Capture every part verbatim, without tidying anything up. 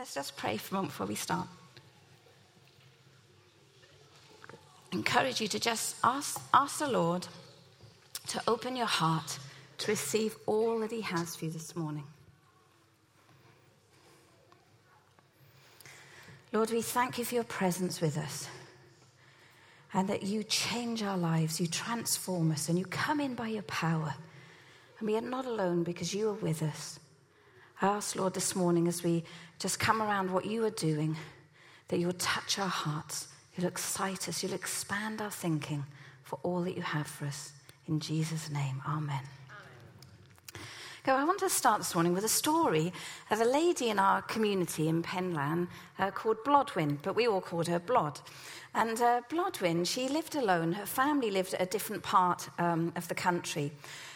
Let's just pray for a moment before we start. I encourage you to just ask, ask the Lord to open your heart to receive all that he has for you this morning. Lord, we thank you for your presence with us and that you change our lives, you transform us, and you come in by your power. And we are not alone because you are with us. I ask, Lord, this morning as we just come around what you are doing, that you will touch our hearts, you'll excite us, you'll expand our thinking for all that you have for us. In Jesus' name, amen. Okay, I want to start this morning with a story of a lady in our community in Penlan uh, called Blodwyn, but we all called her Blod. And uh, Blodwyn, she lived alone. Her family lived at a different part um, of the country.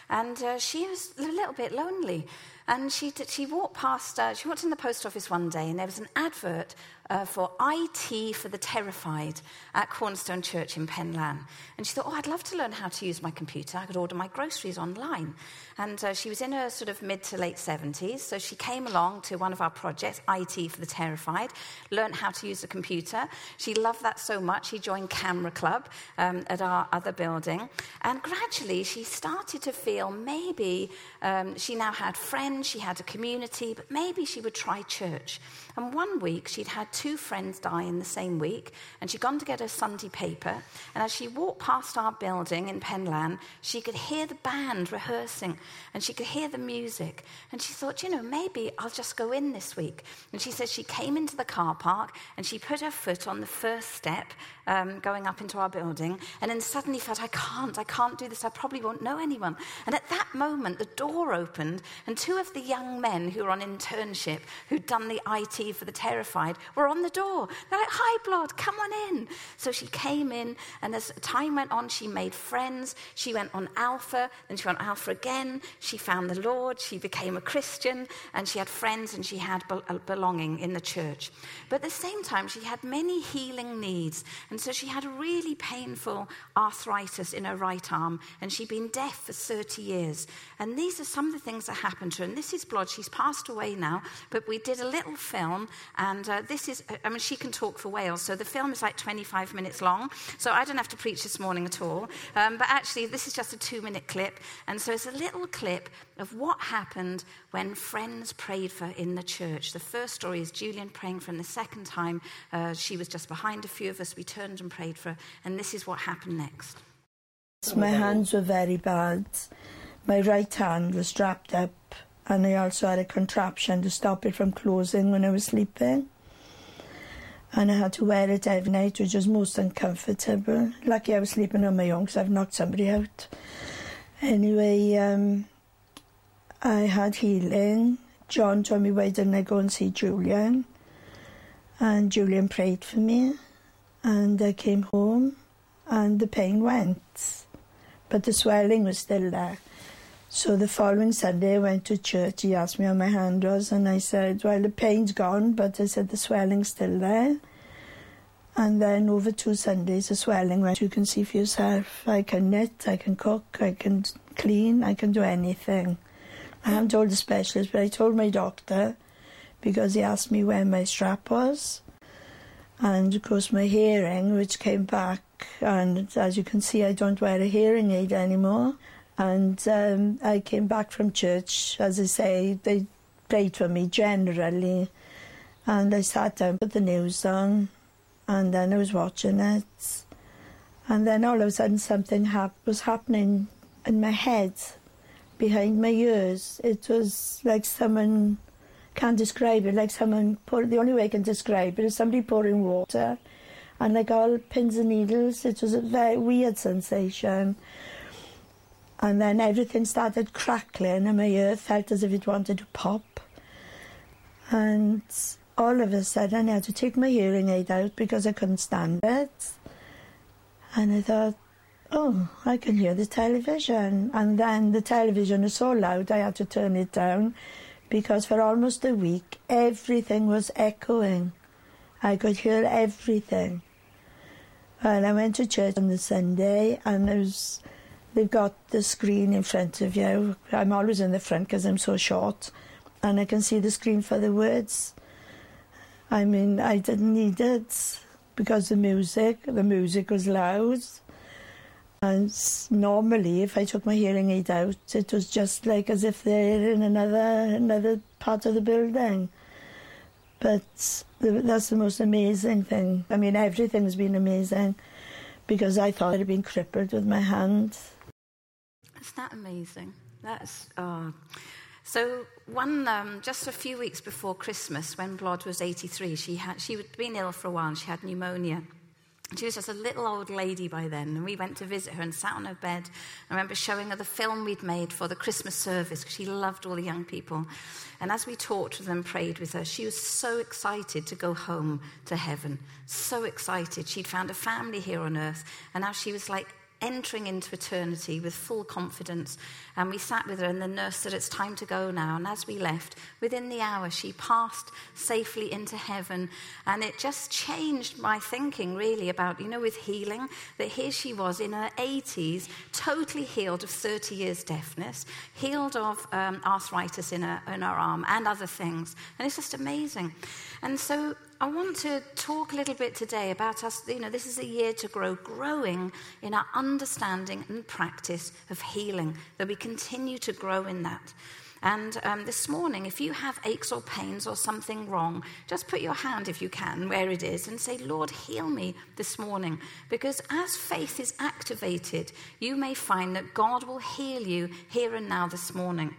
And uh, she was a little bit lonely. And she she walked past, uh, she walked in the post office one day, and there was an advert uh, for I T for the Terrified at Cornerstone Church in Penlan. And she thought, oh, I'd love to learn how to use my computer. I could order my groceries online. And uh, she was in her sort of mid to late seventies, so she came along to one of our projects, I T for the Terrified, learned how to use a computer. She loved that so much, she joined Camera Club um, at our other building. And gradually, she started to feel maybe um, she now had friends, she had a community, but maybe she would try church. And one week, she'd had two friends die in the same week, and she'd gone to get her Sunday paper, and as she walked past our building in Penlan, she could hear the band rehearsing, and she could hear the music. And she thought, you know, maybe I'll just go in this week. And she says she came into the car park, and she put her foot on the first step, um, going up into our building, and then suddenly felt, I can't, I can't do this, I probably won't know anyone. And at that moment, the door opened, and two of the young men who were on internship, who'd done the I T for the Terrified, were on the door. They're like, hi, Blod, come on in. So she came in, and as time went on, she made friends. She went on Alpha, then she went on Alpha again. She found the Lord, she became a Christian, and she had friends, and she had belonging in the church. But at the same time, she had many healing needs, and so she had a really painful arthritis in her right arm, and she'd been deaf for thirty years. And these are some of the things that happened to her. And this is Blod. She's passed away now, but we did a little film, and uh, this is, I mean, she can talk for Wales, so the film is like twenty-five minutes long, so I don't have to preach this morning at all, um, but actually this is just a two-minute clip, and so it's a little clip of what happened when friends prayed for in the church. The first story is Julian praying for, and the second time uh, she was just behind a few of us, we turned and prayed for her, and this is what happened next. My hands were very bad. My right hand was strapped up, and I also had a contraption to stop it from closing when I was sleeping. And I had to wear it every night, which was most uncomfortable. Lucky I was sleeping on my own because I've knocked somebody out. Anyway, um, I had healing. John told me, why didn't I go and see Julian? And Julian prayed for me. And I came home and the pain went. But the swelling was still there. So the following Sunday I went to church, he asked me how my hand was, and I said, well, the pain's gone, but I said the swelling's still there. And then over two Sundays the swelling went. You can see for yourself, I can knit, I can cook, I can clean, I can do anything. I haven't told the specialist, but I told my doctor, because he asked me where my strap was. And of course my hearing, which came back, and as you can see I don't wear a hearing aid anymore. And um, I came back from church, as I say, they prayed for me generally. And I sat down, put the news on, and then I was watching it. And then all of a sudden something hap- was happening in my head, behind my ears. It was like someone, can't describe it, like someone, pour, the only way I can describe it is somebody pouring water. And like all pins and needles, it was a very weird sensation. And then everything started crackling and my ear felt as if it wanted to pop. And all of a sudden I had to take my hearing aid out because I couldn't stand it. And I thought, oh, I can hear the television. And then the television was so loud I had to turn it down because for almost a week everything was echoing. I could hear everything. And I went to church on the Sunday and I was... They've got the screen in front of you. I'm always in the front because I'm so short. And I can see the screen for the words. I mean, I didn't need it because the music, the music was loud. And normally, if I took my hearing aid out, it was just like as if they're in another another part of the building. But that's the most amazing thing. I mean, everything's been amazing because I thought I'd been crippled with my hand. Isn't that amazing? That's... Oh. So one, um, just a few weeks before Christmas, when Blod was eighty-three, she had she had been ill for a while and she had pneumonia. She was just a little old lady by then, and we went to visit her and sat on her bed. I remember showing her the film we'd made for the Christmas service, because she loved all the young people. And as we talked with them and prayed with her, she was so excited to go home to heaven, so excited. She'd found a family here on earth, and now she was like entering into eternity with full confidence. And we sat with her, and the nurse said, "It's time to go now." And as we left, within the hour, she passed safely into heaven. And it just changed my thinking, really, about, you know, with healing, that here she was in her eighties, totally healed of thirty years deafness, healed of um, arthritis in her, in her arm and other things. And it's just amazing. And so I want to talk a little bit today about us, you know, this is a year to grow, growing in our understanding and practice of healing, that we continue to grow in that. And um, this morning, if you have aches or pains or something wrong, just put your hand, if you can, where it is and say, "Lord, heal me this morning." Because as faith is activated, you may find that God will heal you here and now this morning.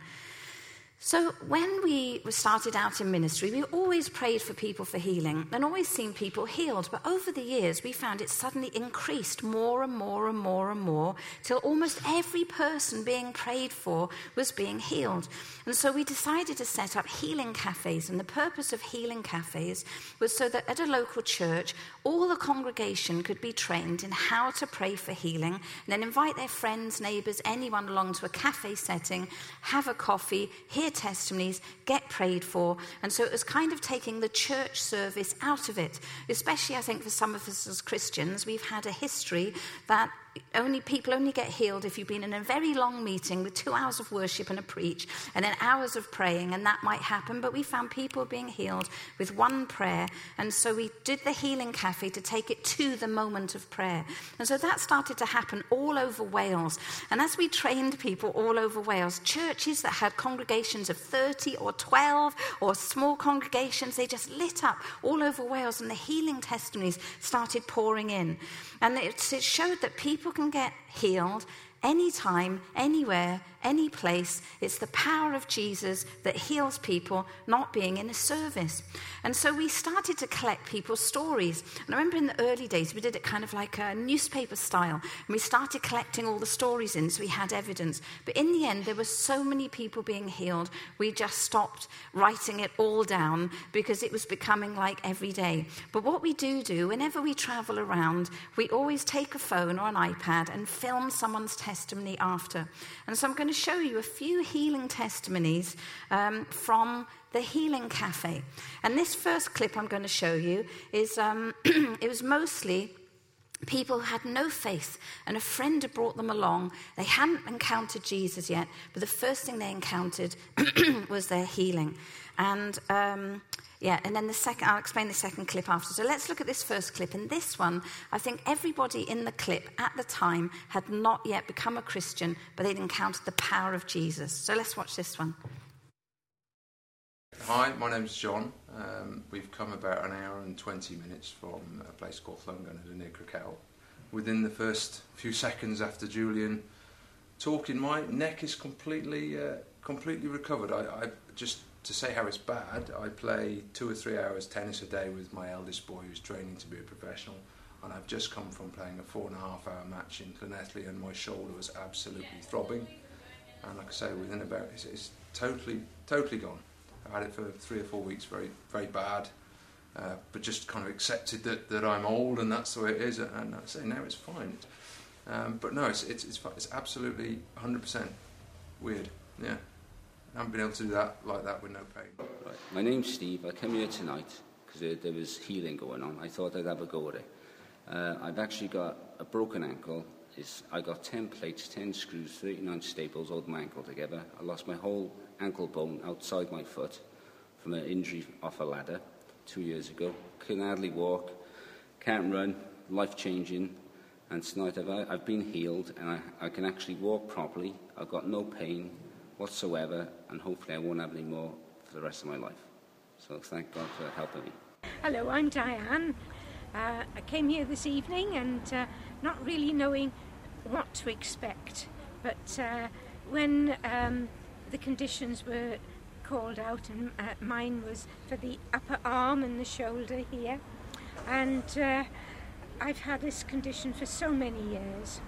So when we started out in ministry, we always prayed for people for healing and always seen people healed. But over the years, we found it suddenly increased more and more and more and more till almost every person being prayed for was being healed. And so we decided to set up healing cafes. And the purpose of healing cafes was so that at a local church, all the congregation could be trained in how to pray for healing and then invite their friends, neighbours, anyone along to a cafe setting, have a coffee, hear testimonies, get prayed for. And so it was kind of taking the church service out of it, especially I think for some of us as Christians. We've had a history that only people only get healed if you've been in a very long meeting with two hours of worship and a preach and then hours of praying, and that might happen. But we found people being healed with one prayer, and so we did the healing cafe to take it to the moment of prayer. And so that started to happen all over Wales. And as we trained people all over Wales, churches that had congregations of thirty or twelve or small congregations, they just lit up all over Wales, and the healing testimonies started pouring in. And it, it showed that people People can get healed anytime, anywhere, any place. It's the power of Jesus that heals people, not being in a service. And so we started to collect people's stories. And I remember in the early days, we did it kind of like a newspaper style. And we started collecting all the stories in, so we had evidence. But in the end, there were so many people being healed, we just stopped writing it all down because it was becoming like every day. But what we do do, whenever we travel around, we always take a phone or an iPad and film someone's testimony. testimony after. And so I'm going to show you a few healing testimonies um, from the Healing Cafe. And this first clip I'm going to show you is, um, it was mostly people who had no faith, and a friend had brought them along. They hadn't encountered Jesus yet, but the first thing they encountered was their healing. And um, yeah, and then the second, I'll explain the second clip after. So let's look at this first clip. And this one, I think everybody in the clip at the time had not yet become a Christian, but they'd encountered the power of Jesus. So let's watch this one. Hi, my name's John. Um, we've come about an hour and twenty minutes from a place called Flungan, who's near Krakow. Within the first few seconds after Julian talking, my neck is completely, uh, completely recovered. I, I just... To say how it's bad, I play two or three hours tennis a day with my eldest boy who's training to be a professional, and I've just come from playing a four and a half hour match in Clinethly, and my shoulder was absolutely throbbing. And like I say, within about, it's, it's totally, totally gone. I had it for three or four weeks, very, very bad, uh, but just kind of accepted that, that I'm old and that's the way it is, and I say now it's fine. Um, but no, it's, it's, it's, it's absolutely one hundred percent weird, yeah. I haven't been able to do that like that with no pain. Right. My name's Steve. I came here tonight because there, there was healing going on. I thought I'd have a go at it. Uh, I've actually got a broken ankle. It's, I got ten plates, ten screws, thirty-nine staples, holding my ankle together. I lost my whole ankle bone outside my foot from an injury off a ladder. two years ago. Can hardly walk, can't run, life-changing. And tonight I've, I've been healed and I, I can actually walk properly. I've got no pain whatsoever, and hopefully I won't have any more for the rest of my life. So thank God for helping me. Hello, I'm Diane. Uh, I came here this evening and uh, not really knowing what to expect. But uh, when um, the conditions were called out, and uh, mine was for the upper arm and the shoulder here, and uh, I've had this condition for so many years.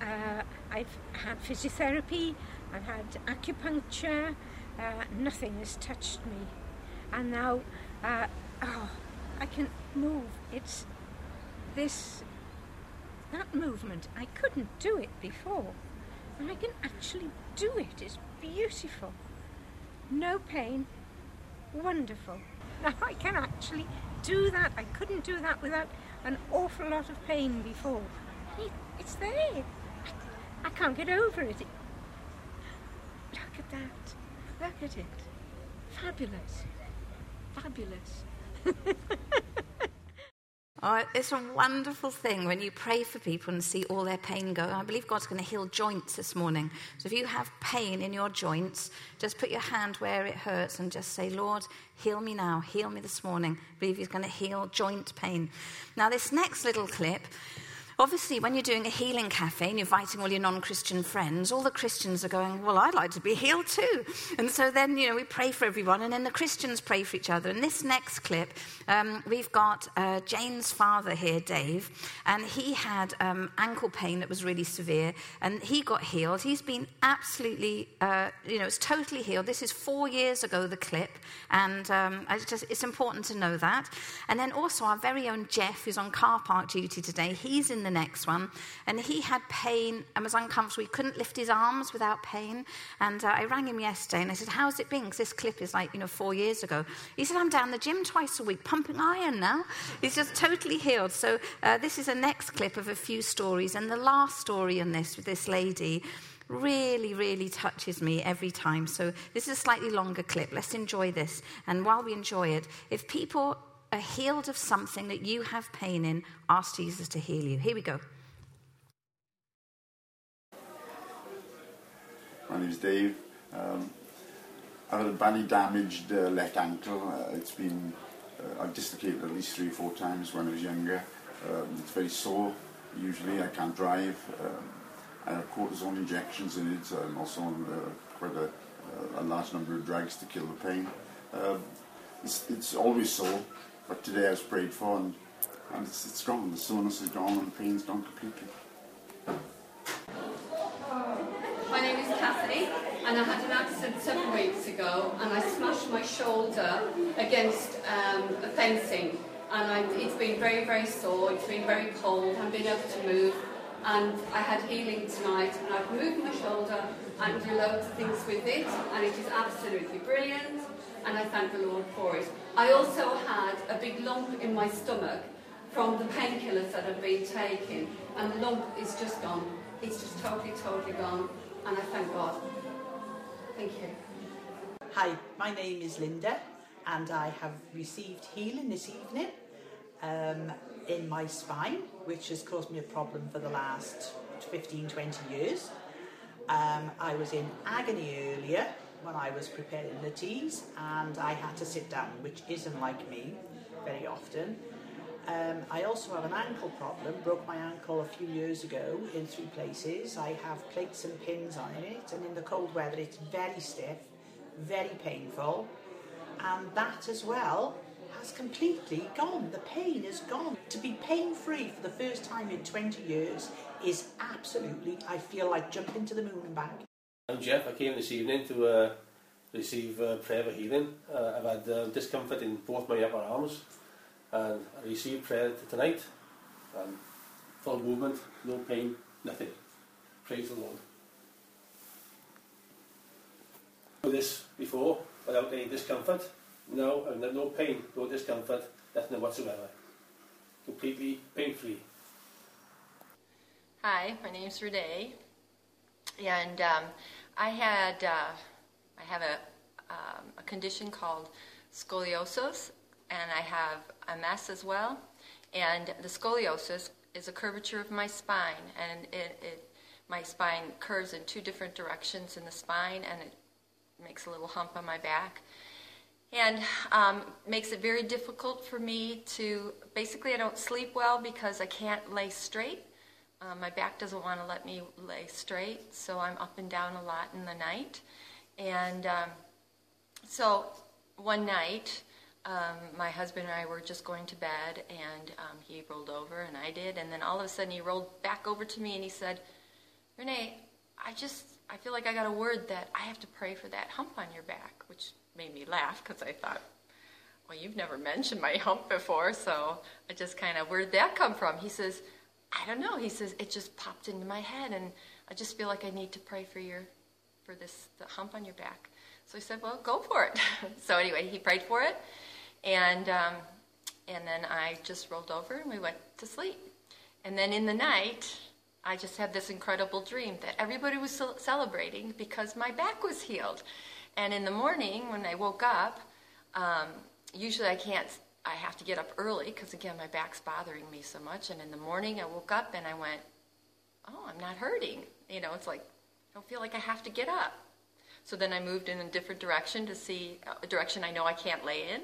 Uh, I've had physiotherapy, I've had acupuncture, uh, nothing has touched me. And now uh, oh, I can move. It's this, that movement. I couldn't do it before. And I can actually do it. It's beautiful. No pain. Wonderful. Now I can actually do that. I couldn't do that without an awful lot of pain before. It's there. I can't get over it. Look at that. Look at it. Fabulous. Fabulous. Oh, it's a wonderful thing when you pray for people and see all their pain go. I believe God's going to heal joints this morning. So if you have pain in your joints, just put your hand where it hurts and just say, Lord, heal me now, heal me this morning. I believe he's going to heal joint pain. Now this next little clip, obviously when you're doing a healing cafe and you're inviting all your non-Christian friends, all the Christians are going, well, I'd like to be healed too. And so then, you know, we pray for everyone and then the Christians pray for each other. And this next clip, um, we've got uh, Jane's father here, Dave, and he had um, ankle pain that was really severe and he got healed. He's been absolutely, uh, you know, it's totally healed. This is four years ago, the clip, and um, it's, just, it's important to know that. And then also our very own Jeff, who's on car park duty today, he's in the next one, and he had pain and was uncomfortable. He couldn't lift his arms without pain, and uh, I rang him yesterday and I said, how's it been, because this clip is like, you know, four years ago. He said, I'm down the gym twice a week pumping iron now. He's just totally healed. So uh, this is a next clip of a few stories, and the last story on this with this lady really really touches me every time. So this is a slightly longer clip. Let's enjoy this, and while we enjoy it, if people are healed of something that you have pain in, ask Jesus to heal you. Here we go. My name's Dave. Um, I had a badly damaged uh, left ankle. Uh, it's been, uh, I've dislocated at least three or four times when I was younger. Um, it's very sore. Usually I can't drive. Um, I have cortisone injections in it. I'm also on uh, quite a, a large number of drugs to kill the pain. Um, it's, it's always sore. But today I was prayed for, and, and it's, it's gone. The soreness is gone and the pain's gone completely. My name is Cathy, and I had an accident seven weeks ago, and I smashed my shoulder against um, the fencing, and I, it's been very, very sore. It's been very cold. I haven't been able to move, and I had healing tonight, and I've moved my shoulder and do loads of things with it, and it is absolutely brilliant. And I thank the Lord for it. I also had a big lump in my stomach from the painkillers that I've been taking, and the lump is just gone. It's just totally, totally gone, and I thank God. Thank you. Hi, my name is Linda, and I have received healing this evening um, in my spine, which has caused me a problem for the last fifteen, twenty years. Um, I was in agony earlier when I was preparing the teas, and I had to sit down, which isn't like me very often. Um, I also have an ankle problem. Broke my ankle a few years ago in three places. I have plates and pins on it, and in the cold weather it's very stiff, very painful, and that as well has completely gone. The pain is gone. To be pain-free for the first time in twenty years is absolutely, I feel like jumping to the moon and back. I'm Jeff. I came this evening to uh, receive uh, prayer for healing. Uh, I've had uh, discomfort in both my upper arms, and I received prayer tonight. Um, full movement, no pain, nothing. Praise the Lord. I did this before without any discomfort. Now I've no pain, no discomfort, nothing whatsoever. Completely pain-free. Hi, my name's Rodea. And um, I had uh, I have a, um, a condition called scoliosis, and I have M S as well. And the scoliosis is a curvature of my spine, and it, it my spine curves in two different directions in the spine, and it makes a little hump on my back. And um, makes it very difficult for me to, basically I don't sleep well because I can't lay straight. Uh, my back doesn't want to let me lay straight, so I'm up and down a lot in the night. And um, so one night, um, my husband and I were just going to bed, and um, he rolled over, and I did. And then all of a sudden, he rolled back over to me, and he said, "Renee, I just, I feel like I got a word that I have to pray for that hump on your back," which made me laugh because I thought, well, you've never mentioned my hump before, so I just kind of, where'd that come from? He says, "I don't know." He says, "It just popped into my head, and I just feel like I need to pray for your, for this the hump on your back." So I said, "Well, go for it." So anyway, he prayed for it, and um, and then I just rolled over and we went to sleep. And then in the night, I just had this incredible dream that everybody was ce- celebrating because my back was healed. And in the morning, when I woke up, um, usually I can't, I have to get up early because, again, my back's bothering me so much. And in the morning, I woke up and I went, oh, I'm not hurting. You know, it's like, I don't feel like I have to get up. So then I moved in a different direction to see a direction I know I can't lay in,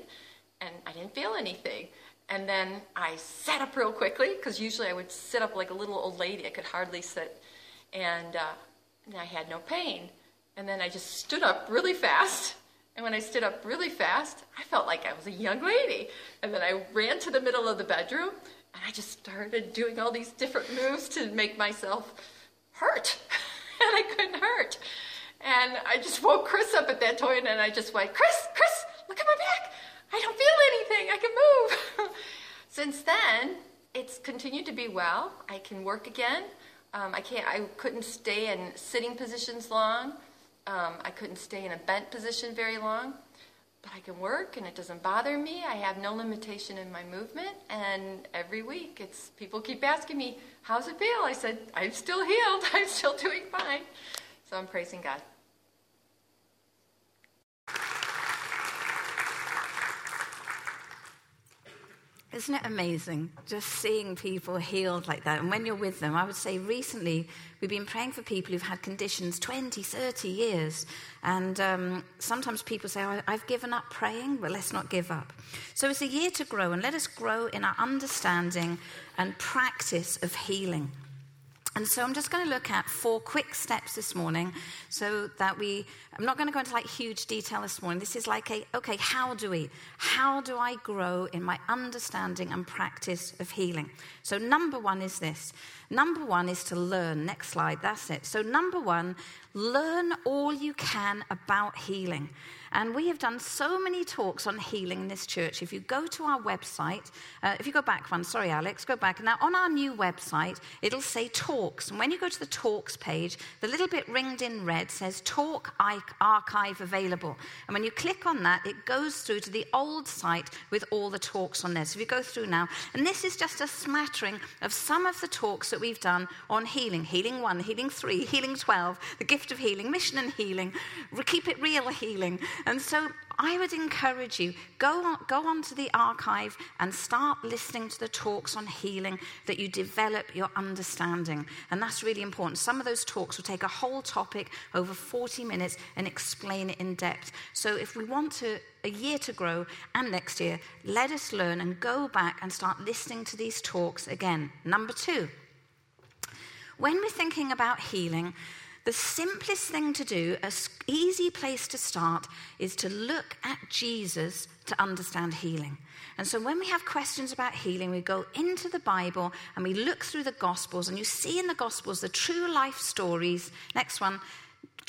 and I didn't feel anything. And then I sat up real quickly because usually I would sit up like a little old lady. I could hardly sit, and, uh, and I had no pain. And then I just stood up really fast. And when I stood up really fast, I felt like I was a young lady. And then I ran to the middle of the bedroom, and I just started doing all these different moves to make myself hurt. And I couldn't hurt. And I just woke Chris up at that point, and I just went, "Chris, Chris, look at my back. I don't feel anything. I can move." Since then, it's continued to be well. I can work again. Um, I can't. I couldn't stay in sitting positions long. Um, I couldn't stay in a bent position very long, but I can work and it doesn't bother me. I have no limitation in my movement, and every week it's people keep asking me, "How's it feel?" I said, "I'm still healed. I'm still doing fine." So I'm praising God. Isn't it amazing just seeing people healed like that? And when you're with them, I would say recently we've been praying for people who've had conditions twenty, thirty years. And um, sometimes people say, oh, I've given up praying, but let's not give up. So it's a year to grow, and let us grow in our understanding and practice of healing. And so I'm just going to look at four quick steps this morning so that we, I'm not going to go into like huge detail this morning. This is like a, okay, how do we, how do I grow in my understanding and practice of healing? So number one is this. Number one is to learn. Next slide, that's it. So number one, learn all you can about healing. And we have done so many talks on healing in this church. If you go to our website, uh, if you go back one, sorry, Alex, go back. Now, on our new website, it'll say talks. And when you go to the talks page, the little bit ringed in red says talk archive available. And when you click on that, it goes through to the old site with all the talks on there. So if you go through now, and this is just a smattering of some of the talks that we've done on healing. Healing one, healing three, healing twelve, the gift of healing, mission and healing, keep it real healing. And so I would encourage you, go on, go on to the archive and start listening to the talks on healing that you develop your understanding. And that's really important. Some of those talks will take a whole topic over forty minutes and explain it in depth. So if we want to, a year to grow and next year, let us learn and go back and start listening to these talks again. Number two, when we're thinking about healing, the simplest thing to do, an easy place to start, is to look at Jesus to understand healing. And so when we have questions about healing, we go into the Bible and we look through the Gospels, and you see in the Gospels the true life stories. Next one.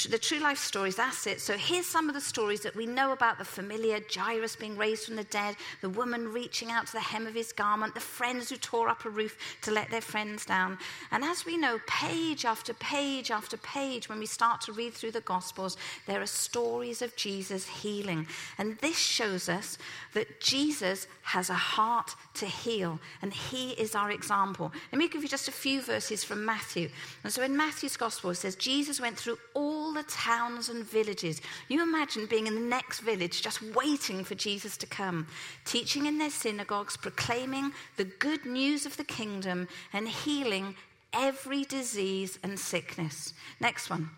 The true life stories, that's it. So here's some of the stories that we know about: the familiar, Jairus being raised from the dead, the woman reaching out to the hem of his garment, the friends who tore up a roof to let their friends down. And as we know, page after page after page, when we start to read through the Gospels, there are stories of Jesus healing. And this shows us that Jesus has a heart to heal, and he is our example. Let me give you just a few verses from Matthew. And so in Matthew's Gospel, it says, Jesus went through all all the towns and villages. You imagine being in the next village just waiting for Jesus to come, teaching in their synagogues, proclaiming the good news of the kingdom and healing every disease and sickness. Next one.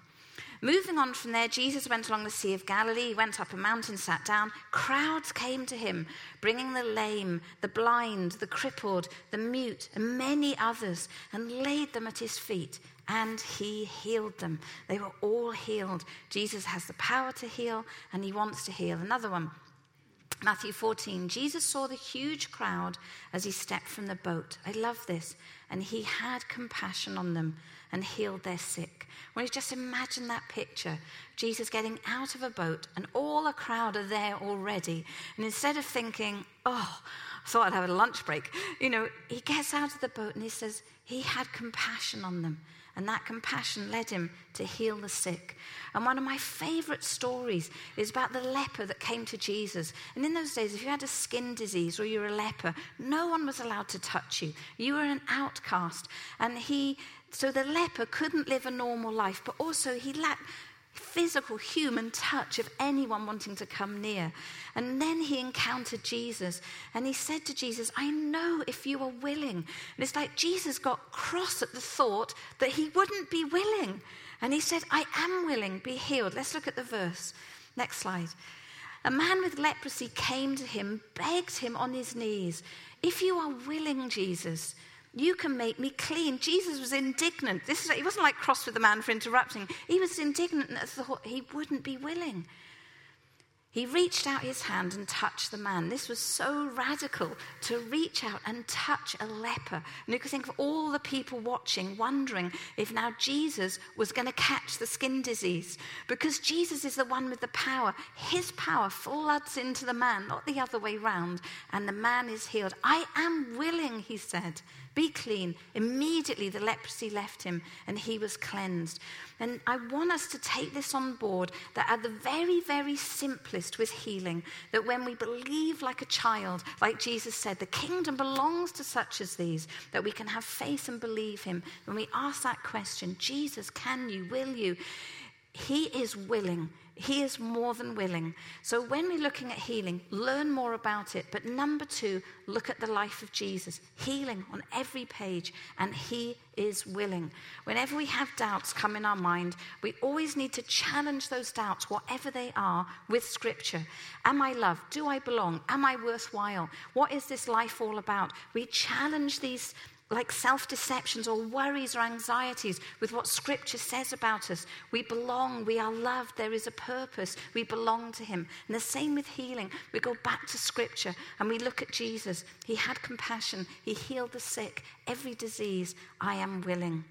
Moving on from there, Jesus went along the Sea of Galilee. He went up a mountain, sat down. Crowds came to him, bringing the lame, the blind, the crippled, the mute, and many others, and laid them at his feet, and he healed them. They were all healed. Jesus has the power to heal, and he wants to heal. Another one, Matthew fourteen. Jesus saw the huge crowd as he stepped from the boat. I love this. And he had compassion on them and healed their sick. Well, just imagine that picture. Jesus getting out of a boat and all the crowd are there already. And instead of thinking, oh, I thought I'd have a lunch break, you know, he gets out of the boat and he says he had compassion on them. And that compassion led him to heal the sick. And one of my favorite stories is about the leper that came to Jesus. And in those days, if you had a skin disease or you were a leper, no one was allowed to touch you. You were an outcast. And he, so the leper couldn't live a normal life, but also he lacked physical human touch of anyone wanting to come near. And then he encountered Jesus and he said to Jesus, I know if you are willing. And it's like Jesus got cross at the thought that he wouldn't be willing. And he said, I am willing, be healed. Let's look at the verse. Next slide. A man with leprosy came to him, begged him on his knees, if you are willing, Jesus, you can make me clean. Jesus was indignant. This is, he wasn't like cross with the man for interrupting. He was indignant and thought he wouldn't be willing. He reached out his hand and touched the man. This was so radical, to reach out and touch a leper. And you could think of all the people watching, wondering if now Jesus was going to catch the skin disease. Because Jesus is the one with the power. His power floods into the man, not the other way round. And the man is healed. I am willing, he said. Be clean. Immediately the leprosy left him and he was cleansed. And I want us to take this on board, that at the very, very simplest with healing, that when we believe like a child, like Jesus said, the kingdom belongs to such as these, that we can have faith and believe him. When we ask that question, Jesus, can you, will you? He is willing. He is more than willing. So when we're looking at healing, learn more about it. But number two, look at the life of Jesus. Healing on every page, and he is willing. Whenever we have doubts come in our mind, we always need to challenge those doubts, whatever they are, with Scripture. Am I loved? Do I belong? Am I worthwhile? What is this life all about? We challenge these like self-deceptions or worries or anxieties with what Scripture says about us. We belong, we are loved, there is a purpose, we belong to him. And the same with healing. We go back to Scripture and we look at Jesus. He had compassion, he healed the sick, every disease, I am willing.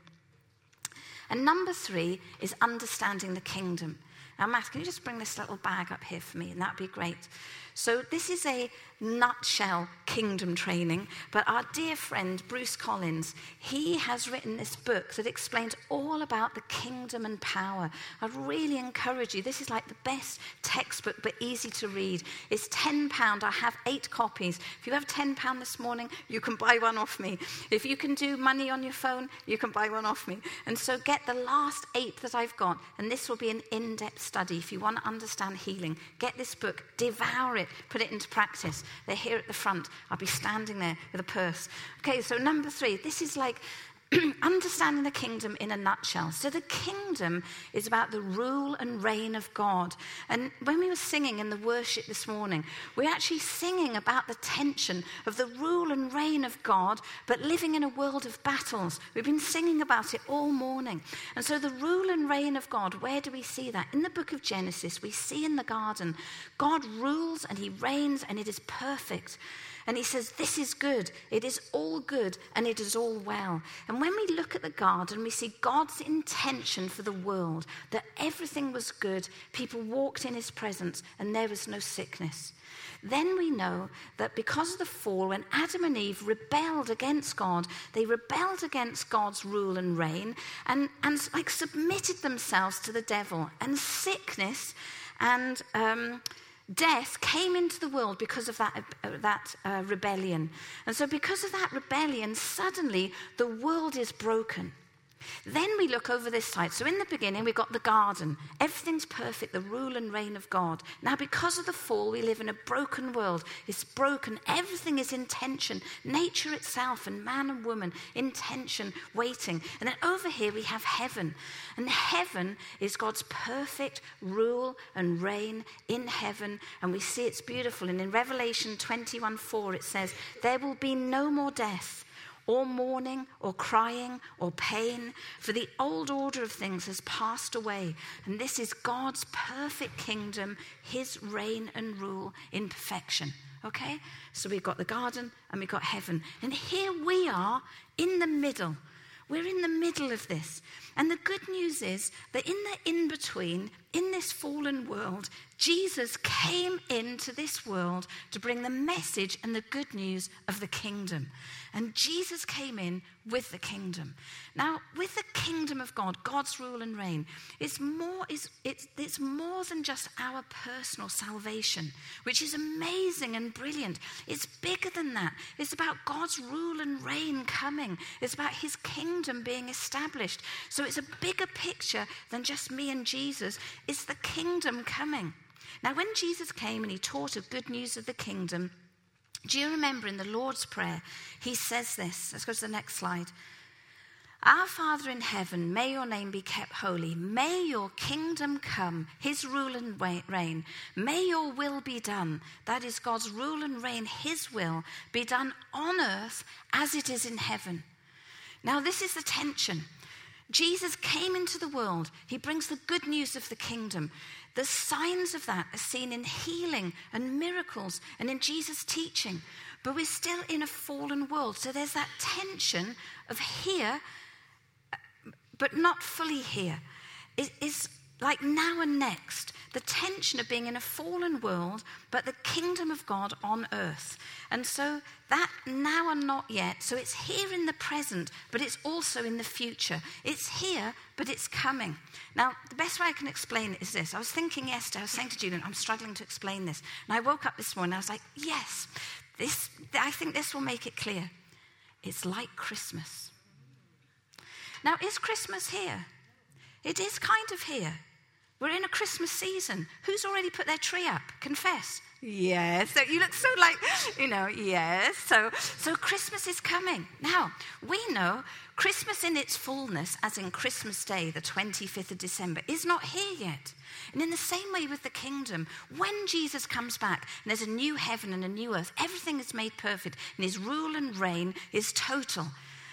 And number three is understanding the kingdom. Now, Matt, can you just bring this little bag up here for me? And that'd be great. So this is a Nutshell Kingdom Training, but our dear friend Bruce Collins, he has written this book that explains all about the kingdom and power. I really encourage you. This is like the best textbook, but easy to read. It's ten pounds. I have eight copies. If you have ten pounds this morning, you can buy one off me. If you can do money on your phone, you can buy one off me. And so get the last eight that I've got, and this will be an in-depth study. If you want to understand healing, get this book, devour it, put it into practice. They're here at the front. I'll be standing there with a purse. Okay, so number three, this is like understanding the kingdom in a nutshell. So the kingdom is about the rule and reign of God. And when we were singing in the worship this morning, we're actually singing about the tension of the rule and reign of God, but living in a world of battles. We've been singing about it all morning. And so the rule and reign of God, where do we see that? In the book of Genesis, we see in the garden, God rules and he reigns and it is perfect. And he says, this is good, it is all good, and it is all well. And when we look at the garden, we see God's intention for the world, that everything was good, people walked in his presence, and there was no sickness. Then we know that because of the fall, when Adam and Eve rebelled against God, they rebelled against God's rule and reign, and, and like submitted themselves to the devil. And sickness and um death came into the world because of that, uh, that uh, rebellion. And so because of that rebellion, suddenly the world is broken. Then we look over this side. So in the beginning, we've got the garden. Everything's perfect, the rule and reign of God. Now, because of the fall, we live in a broken world. It's broken. Everything is in tension. Nature itself and man and woman in tension, waiting. And then over here, we have heaven. And heaven is God's perfect rule and reign in heaven. And we see it's beautiful. And in Revelation twenty-one four, it says, there will be no more death, or mourning, or crying, or pain, for the old order of things has passed away, and this is God's perfect kingdom, his reign and rule in perfection. Okay? So we've got the garden, and we've got heaven. And here we are in the middle. We're in the middle of this. And the good news is that in the in-between, in this fallen world, Jesus came into this world to bring the message and the good news of the kingdom. And Jesus came in with the kingdom. Now, with the kingdom of God, God's rule and reign, it's more, it's, it's, it's more than just our personal salvation, which is amazing and brilliant. It's bigger than that. It's about God's rule and reign coming. It's about his kingdom being established. So it's a bigger picture than just me and Jesus. It's the kingdom coming. Now, when Jesus came and he taught of good news of the kingdom, do you remember in the Lord's Prayer, he says this? Let's go to the next slide. Our Father in heaven, may your name be kept holy. May your kingdom come, his rule and reign. May your will be done. That is God's rule and reign, his will, be done on earth as it is in heaven. Now, this is the tension. Jesus came into the world. He brings the good news of the kingdom. The signs of that are seen in healing and miracles and in Jesus' teaching. But we're still in a fallen world. So there's that tension of here, but not fully here. It's like now and next. The tension of being in a fallen world, but the kingdom of God on earth. And so that now and not yet. So it's here in the present, but it's also in the future. It's here, but it's coming. Now, the best way I can explain it is this. I was thinking yesterday, I was saying to Julian, I'm struggling to explain this. And I woke up this morning, I was like, yes, this. I think this will make it clear. It's like Christmas. Now, is Christmas here? It is kind of here. We're in a Christmas season. Who's already put their tree up? Confess. Yes. So you look so like, you know, yes. So, so Christmas is coming. Now, we know Christmas in its fullness, as in Christmas Day, the twenty-fifth of December, is not here yet. And in the same way with the kingdom, when Jesus comes back and there's a new heaven and a new earth, everything is made perfect and his rule and reign is total.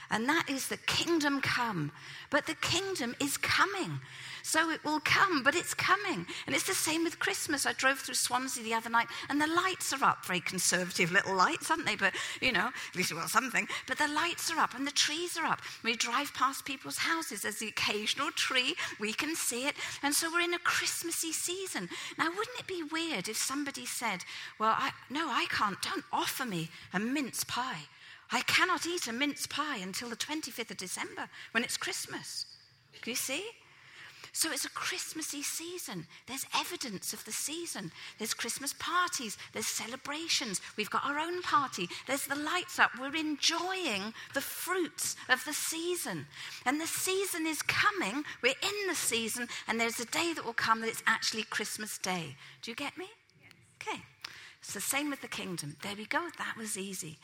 And that is the kingdom come. But the kingdom is coming. So it will come, but it's coming. And it's the same with Christmas. I drove through Swansea the other night, and the lights are up. Very conservative little lights, aren't they? But, you know, at least, well, something. But the lights are up, and the trees are up. We drive past people's houses. There's the occasional tree. We can see it. And so we're in a Christmassy season. Now, wouldn't it be weird if somebody said, well, I, no, I can't. Don't offer me a mince pie. I cannot eat a mince pie until the twenty-fifth of December when it's Christmas. Can you see? So it's a Christmassy season. There's evidence of the season. There's Christmas parties. There's celebrations. We've got our own party. There's the lights up. We're enjoying the fruits of the season. And the season is coming. We're in the season. And there's a day that will come that it's actually Christmas Day. Do you get me? Yes. Okay. It's the same with the kingdom. There we go. That was easy.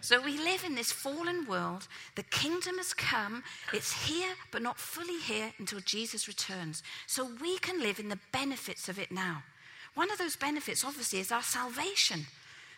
So we live in this fallen world. The kingdom has come. It's here, but not fully here until Jesus returns. So we can live in the benefits of it now. One of those benefits, obviously, is our salvation.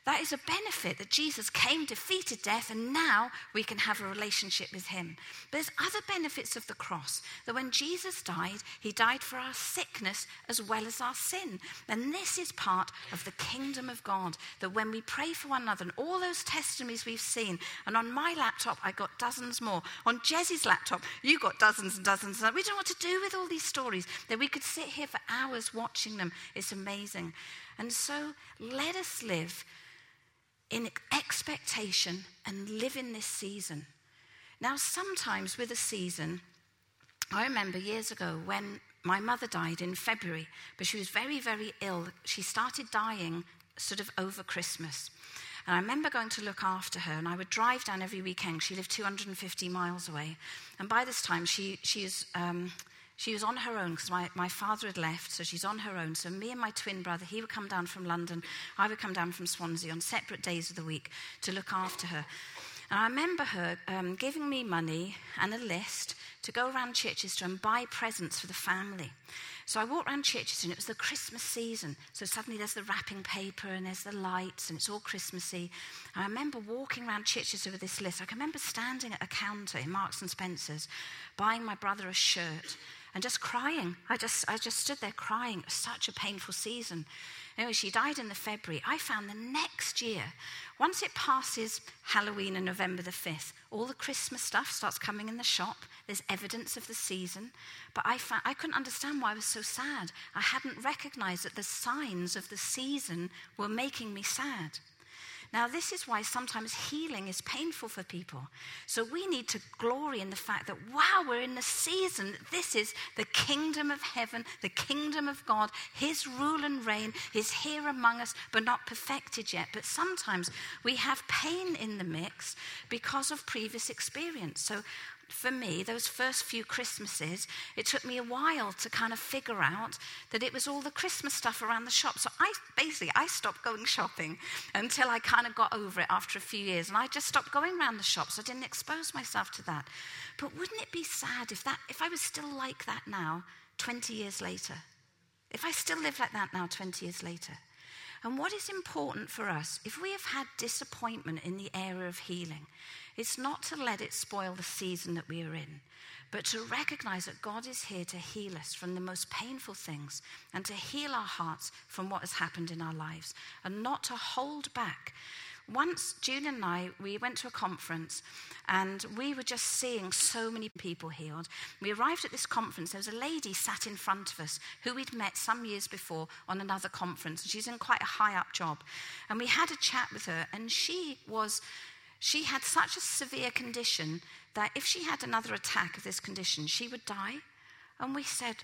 That is a benefit that Jesus came, defeated death, and now we can have a relationship with him. But there's other benefits of the cross, that when Jesus died, he died for our sickness as well as our sin. And this is part of the kingdom of God, that when we pray for one another, and all those testimonies we've seen, and on my laptop, I got dozens more. On Jez's laptop, you got dozens and dozens. And we don't know what to do with all these stories, that we could sit here for hours watching them. It's amazing. And so let us live in expectation and live in this season. Now, sometimes with a season, I remember years ago when my mother died in February, but she was very, very ill. She started dying sort of over Christmas. And I remember going to look after her, and I would drive down every weekend. She lived two hundred fifty miles away. And by this time, she she is... Um, She was on her own because my, my father had left, so she's on her own. So me and my twin brother, he would come down from London, I would come down from Swansea on separate days of the week to look after her. And I remember her um, giving me money and a list to go around Chichester and buy presents for the family. So I walked around Chichester, and it was the Christmas season. So suddenly there's the wrapping paper and there's the lights, and it's all Christmassy. And I remember walking around Chichester with this list. I can remember standing at a counter in Marks and Spencers, buying my brother a shirt and just crying. I just I just stood there crying. It was such a painful season. Anyway, she died in the February. I found the next year, once it passes Halloween and November the fifth, all the Christmas stuff starts coming in the shop. There's evidence of the season. But I found, I couldn't understand why I was so sad. I hadn't recognized that the signs of the season were making me sad. Now, this is why sometimes healing is painful for people. So we need to glory in the fact that, wow, we're in the season. This is the kingdom of heaven, the kingdom of God. His rule and reign is here among us, but not perfected yet. But sometimes we have pain in the mix because of previous experience. So for me, those first few Christmases, it took me a while to kind of figure out that it was all the Christmas stuff around the shop. So I basically, I stopped going shopping until I kind of got over it after a few years. And I just stopped going around the shops. I didn't expose myself to that. But wouldn't it be sad if that, if I was still like that now, twenty years later? If I still live like that now, twenty years later? And what is important for us, if we have had disappointment in the area of healing, it's not to let it spoil the season that we are in, but to recognize that God is here to heal us from the most painful things and to heal our hearts from what has happened in our lives and not to hold back. Once, Julian and I, we went to a conference and we were just seeing so many people healed. We arrived at this conference. There was a lady sat in front of us who we'd met some years before on another conference. She's in quite a high-up job. And we had a chat with her, and she was... She had such a severe condition that if she had another attack of this condition, she would die. And we said,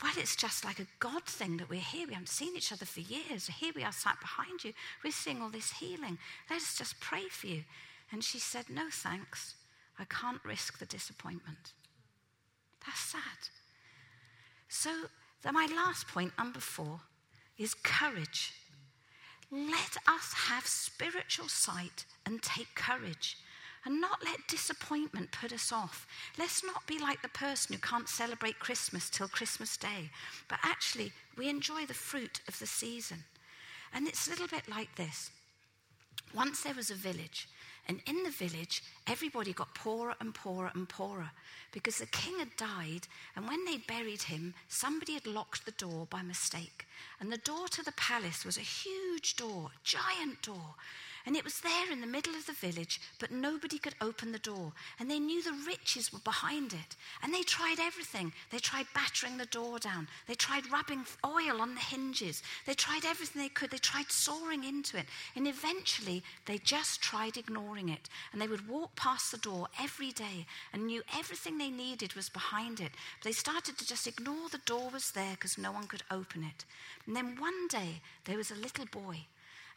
well, it's just like a God thing that we're here. We haven't seen each other for years. Here we are sat behind you. We're seeing all this healing. Let us just pray for you. And she said, no, thanks. I can't risk the disappointment. That's sad. So then my last point, number four, is courage. Let us have spiritual sight and take courage and not let disappointment put us off. Let's not be like the person who can't celebrate Christmas till Christmas Day, but actually we enjoy the fruit of the season. And it's a little bit like this. Once there was a village, and in the village, everybody got poorer and poorer and poorer because the king had died, and when they buried him, somebody had locked the door by mistake. And the door to the palace was a huge door, giant door. And it was there in the middle of the village, but nobody could open the door. And they knew the riches were behind it. And they tried everything. They tried battering the door down. They tried rubbing oil on the hinges. They tried everything they could. They tried sawing into it. And eventually, they just tried ignoring it. And they would walk past the door every day and knew everything they needed was behind it. But they started to just ignore the door was there because no one could open it. And then one day, there was a little boy.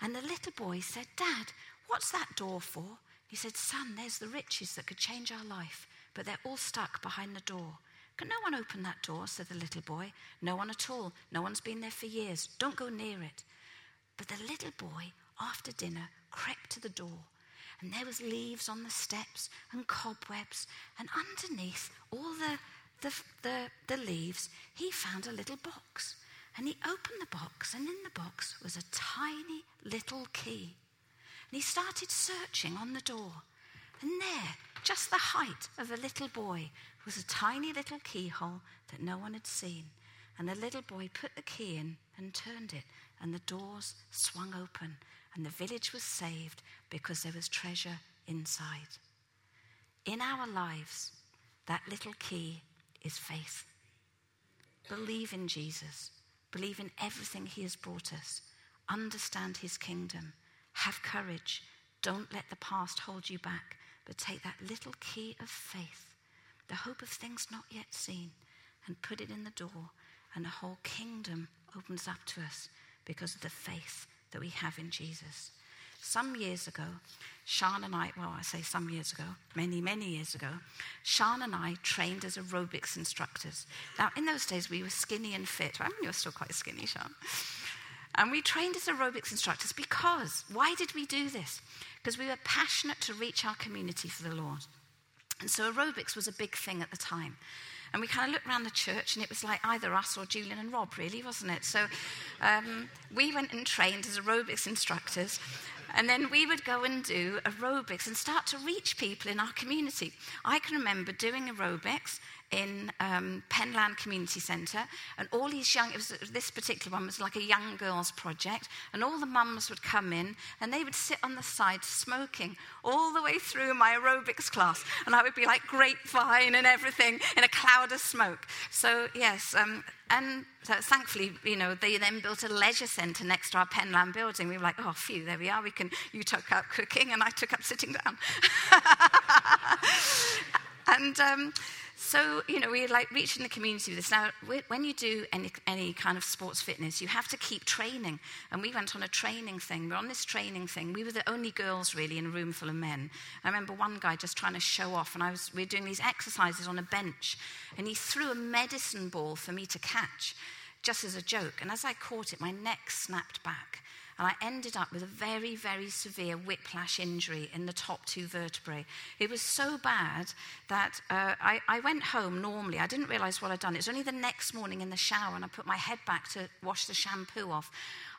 And the little boy said, Dad, what's that door for? He said, Son, there's the riches that could change our life, but they're all stuck behind the door. Can no one open that door? Said the little boy. No one at all. No one's been there for years. Don't go near it. But the little boy, after dinner, crept to the door. And there was leaves on the steps and cobwebs. And underneath all the, the, the, the leaves, he found a little box. And he opened the box, and in the box was a tiny little key. And he started searching on the door. And there, just the height of a little boy, was a tiny little keyhole that no one had seen. And the little boy put the key in and turned it, and the doors swung open, and the village was saved because there was treasure inside. In our lives, that little key is faith. Believe in Jesus. Believe in everything he has brought us. Understand his kingdom. Have courage. Don't let the past hold you back, but take that little key of faith, the hope of things not yet seen, and put it in the door, and a whole kingdom opens up to us because of the faith that we have in Jesus. Some years ago, Shan and I, well, I say some years ago, many, many years ago, Shan and I trained as aerobics instructors. Now, in those days, we were skinny and fit. I mean, you're still quite skinny, Shan. And we trained as aerobics instructors because, why did we do this? Because we were passionate to reach our community for the Lord. And so aerobics was a big thing at the time. And we kind of looked around the church, and it was like either us or Julian and Rob, really, wasn't it? So um, we went and trained as aerobics instructors. And then we would go and do aerobics and start to reach people in our community. I can remember doing aerobics in um, Penland Community Centre, and all these young, it was, this particular one was like a young girls project, and all the mums would come in, and they would sit on the side smoking all the way through my aerobics class, and I would be like grapevine and everything in a cloud of smoke. So yes, um, and so thankfully, you know, they then built a leisure centre next to our Penland building. We were like, oh, phew, there we are. We can. You took up cooking, and I took up sitting down. and... Um, So, you know, we're like reaching the community with this. Now, when you do any, any kind of sports fitness, you have to keep training. And we went on a training thing. We're on this training thing. We were the only girls, really, in a room full of men. I remember one guy just trying to show off. And I was we were doing these exercises on a bench. And he threw a medicine ball for me to catch, just as a joke. And as I caught it, my neck snapped back. And I ended up with a very, very severe whiplash injury in the top two vertebrae. It was so bad that uh, I, I went home normally. I didn't realise what I'd done. It was only the next morning in the shower, and I put my head back to wash the shampoo off.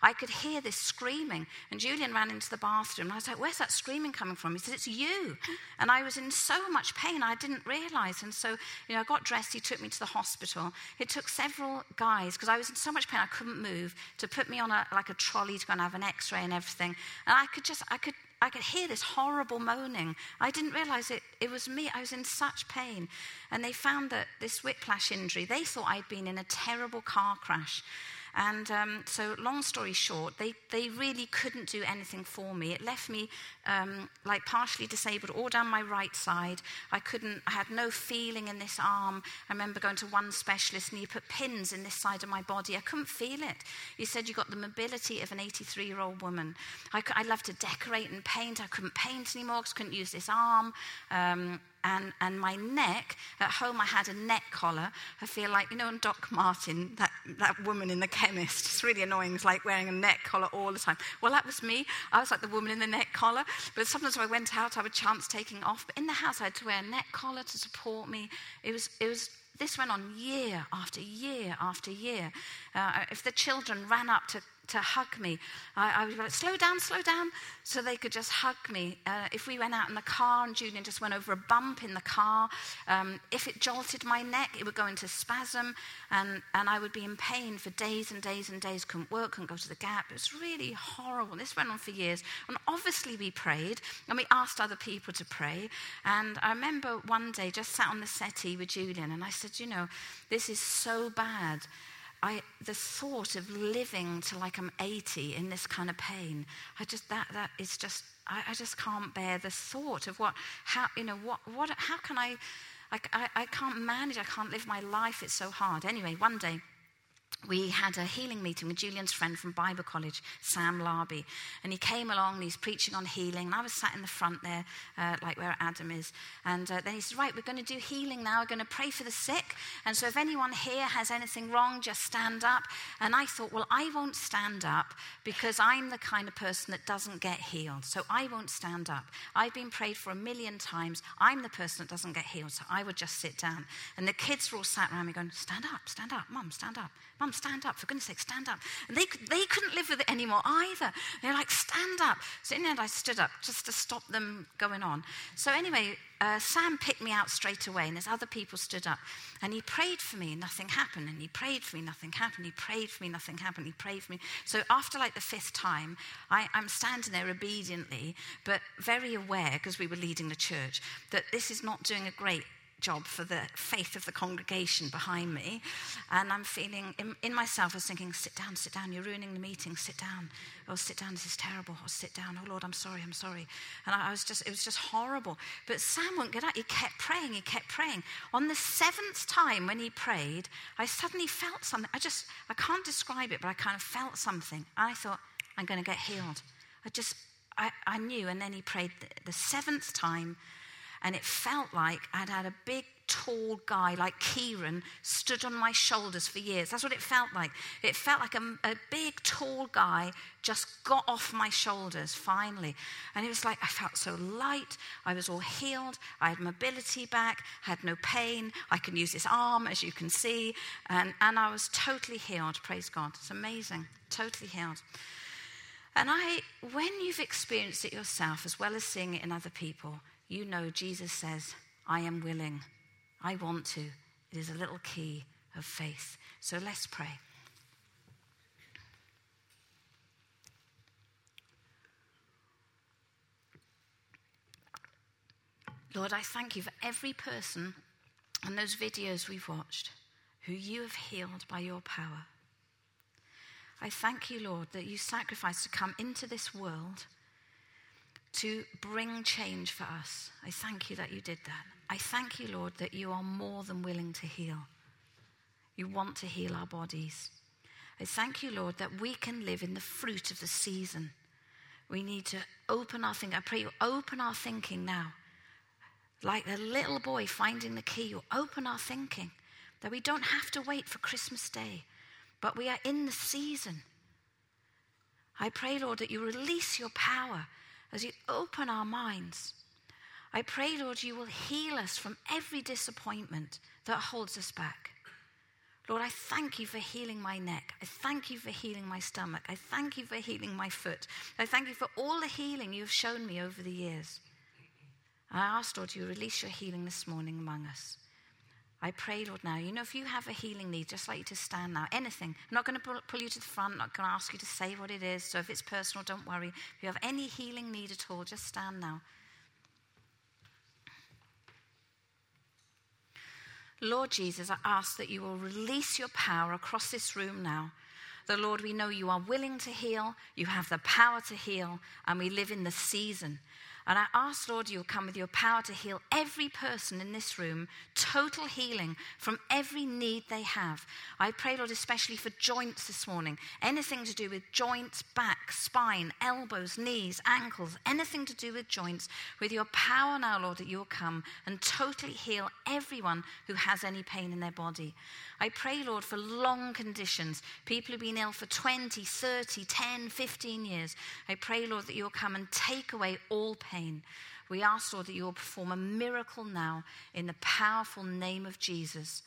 I could hear this screaming, and Julian ran into the bathroom, and I was like, where's that screaming coming from? He said, it's you. And I was in so much pain, I didn't realise. And so, you know, I got dressed. He took me to the hospital. It took several guys, because I was in so much pain I couldn't move, to put me on a like a trolley to go and have an x-ray and everything. And I could just, I could, I could hear this horrible moaning. I didn't realise it, it was me. I was in such pain. And they found that this whiplash injury, they thought I'd been in a terrible car crash. And um, so, long story short, they, they really couldn't do anything for me. It left me um, like partially disabled all down my right side. I couldn't, I had no feeling in this arm. I remember going to one specialist and he put pins in this side of my body. I couldn't feel it. He said, you got the mobility of an eighty-three-year-old woman. I, I loved to decorate and paint. I couldn't paint anymore because I couldn't use this arm. Um, And, and my neck, at home I had a neck collar. I feel like, you know, on Doc Martin, that, that woman in the chemist, it's really annoying, it's like wearing a neck collar all the time. Well, that was me. I was like the woman in the neck collar. But sometimes when I went out, I would chance taking off. But in the house, I had to wear a neck collar to support me. It was, it was. This went on year after year after year. Uh, if the children ran up to to hug me, I, I would like, slow down, slow down, so they could just hug me. Uh, if we went out in the car and Julian just went over a bump in the car, um, if it jolted my neck, it would go into spasm, and, and I would be in pain for days and days and days, couldn't work, couldn't go to the gap. It was really horrible. This went on for years. And obviously we prayed, and we asked other people to pray. And I remember one day, just sat on the settee with Julian, and I said, you know, this is so bad. I, the thought of living till like I'm eighty in this kind of pain, I just that that is just I, I just can't bear the thought of what how you know what what how can I I, I I can't manage I can't live my life, it's so hard. Anyway, one day we had a healing meeting with Julian's friend from Bible College, Sam Larby, and he came along and he's preaching on healing, and I was sat in the front there, uh, like where Adam is, and uh, then he said, right, we're going to do healing now, we're going to pray for the sick, and so if anyone here has anything wrong, just stand up. And I thought, well, I won't stand up because I'm the kind of person that doesn't get healed, so I won't stand up. I've been prayed for a million times, I'm the person that doesn't get healed, so I would just sit down. And the kids were all sat around me going, stand up, stand up, mum, stand up, mum, stand up, for goodness sake, stand up. And they, they couldn't live with it anymore either. They're like, stand up. So in the end, I stood up just to stop them going on. So anyway, uh, Sam picked me out straight away, and as other people stood up, and he prayed for me, and nothing happened, and he prayed for me, nothing happened, he prayed for me, nothing happened, he prayed for me. So after like the fifth time, I, I'm standing there obediently, but very aware, because we were leading the church, that this is not doing a great job for the faith of the congregation behind me. And I'm feeling in, in myself, I was thinking, sit down, sit down, you're ruining the meeting, sit down. Oh, sit down, this is terrible. Oh, sit down. Oh, Lord, I'm sorry, I'm sorry. And I, I was just, it was just horrible. But Sam wouldn't get out. He kept praying, he kept praying. On the seventh time when he prayed, I suddenly felt something. I just, I can't describe it, but I kind of felt something. And I thought, I'm going to get healed. I just, I, I knew. And then he prayed the, the seventh time, and it felt like I'd had a big, tall guy like Kieran stood on my shoulders for years. That's what it felt like. It felt like a, a big, tall guy just got off my shoulders finally. And it was like I felt so light. I was all healed. I had mobility back, had no pain. I can use this arm, as you can see. And, and I was totally healed, praise God. It's amazing, totally healed. And I, when you've experienced it yourself, as well as seeing it in other people, you know Jesus says, I am willing. I want to. It is a little key of faith. So let's pray. Lord, I thank you for every person and those videos we've watched who you have healed by your power. I thank you, Lord, that you sacrificed to come into this world to bring change for us. I thank you that you did that. I thank you, Lord, that you are more than willing to heal. You want to heal our bodies. I thank you, Lord, that we can live in the fruit of the season. We need to open our thinking. I pray you open our thinking now. Like the little boy finding the key, you open our thinking. That we don't have to wait for Christmas Day, but we are in the season. I pray, Lord, that you release your power as you open our minds. I pray, Lord, you will heal us from every disappointment that holds us back. Lord, I thank you for healing my neck. I thank you for healing my stomach. I thank you for healing my foot. I thank you for all the healing you have shown me over the years. I ask, Lord, you release your healing this morning among us. I pray, Lord, now, you know, if you have a healing need, just like you to stand now, anything. I'm not going to pull you to the front. I'm not going to ask you to say what it is. So if it's personal, don't worry. If you have any healing need at all, just stand now. Lord Jesus, I ask that you will release your power across this room now. The Lord, we know you are willing to heal. You have the power to heal, and we live in the season. And I ask, Lord, you'll come with your power to heal every person in this room, total healing from every need they have. I pray, Lord, especially for joints this morning, anything to do with joints, back, spine, elbows, knees, ankles, anything to do with joints, with your power now, Lord, that you'll come and totally heal everyone who has any pain in their body. I pray, Lord, for long conditions, people who've been ill for twenty, thirty, ten, fifteen years. I pray, Lord, that you'll come and take away all pain. We ask, Lord, that you will perform a miracle now in the powerful name of Jesus.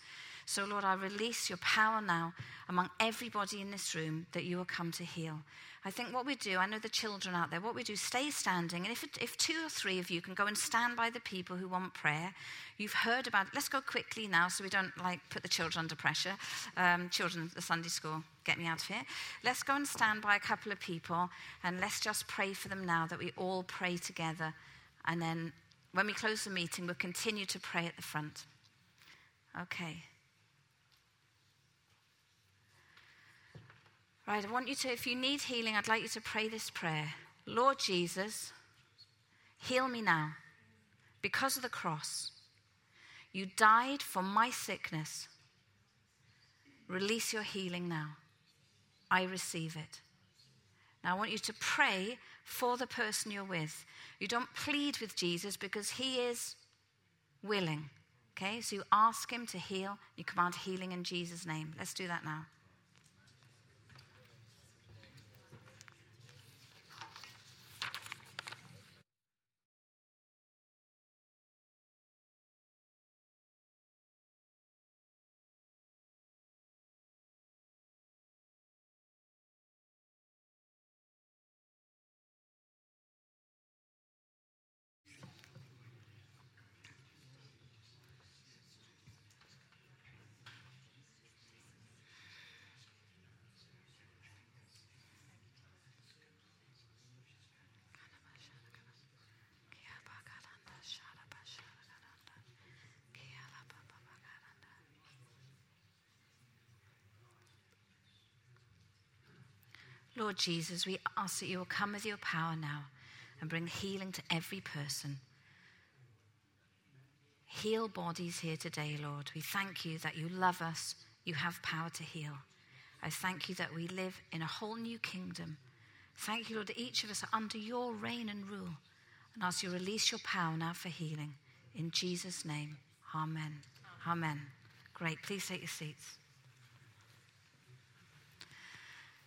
So, Lord, I release your power now among everybody in this room that you will come to heal. I think what we do, I know the children out there, what we do, stay standing. And if, if two or three of you can go and stand by the people who want prayer, you've heard about it. Let's go quickly now so we don't, like, put the children under pressure. Um, children at the Sunday school, get me out of here. Let's go and stand by a couple of people, and let's just pray for them now, that we all pray together. And then when we close the meeting, we'll continue to pray at the front. Okay. Right, I want you to, if you need healing, I'd like you to pray this prayer. Lord Jesus, heal me now. Because of the cross, you died for my sickness. Release your healing now. I receive it. Now I want you to pray for the person you're with. You don't plead with Jesus because he is willing. Okay, so you ask him to heal. You command healing in Jesus' name. Let's do that now. Lord Jesus, we ask that you will come with your power now and bring healing to every person. Heal bodies here today, Lord. We thank you that you love us. You have power to heal. I thank you that we live in a whole new kingdom. Thank you, Lord, that each of us are under your reign and rule. And as you release your power now for healing, in Jesus' name, amen. Amen. Great. Please take your seats.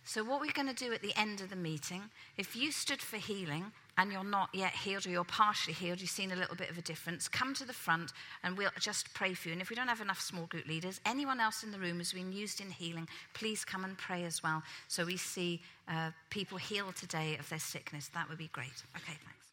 So what we're going to do at the end of the meeting, if you stood for healing and you're not yet healed or you're partially healed, you've seen a little bit of a difference, come to the front and we'll just pray for you. And if we don't have enough small group leaders, anyone else in the room who's been used in healing, please come and pray as well. So we see uh, people healed today of their sickness. That would be great. Okay, thanks.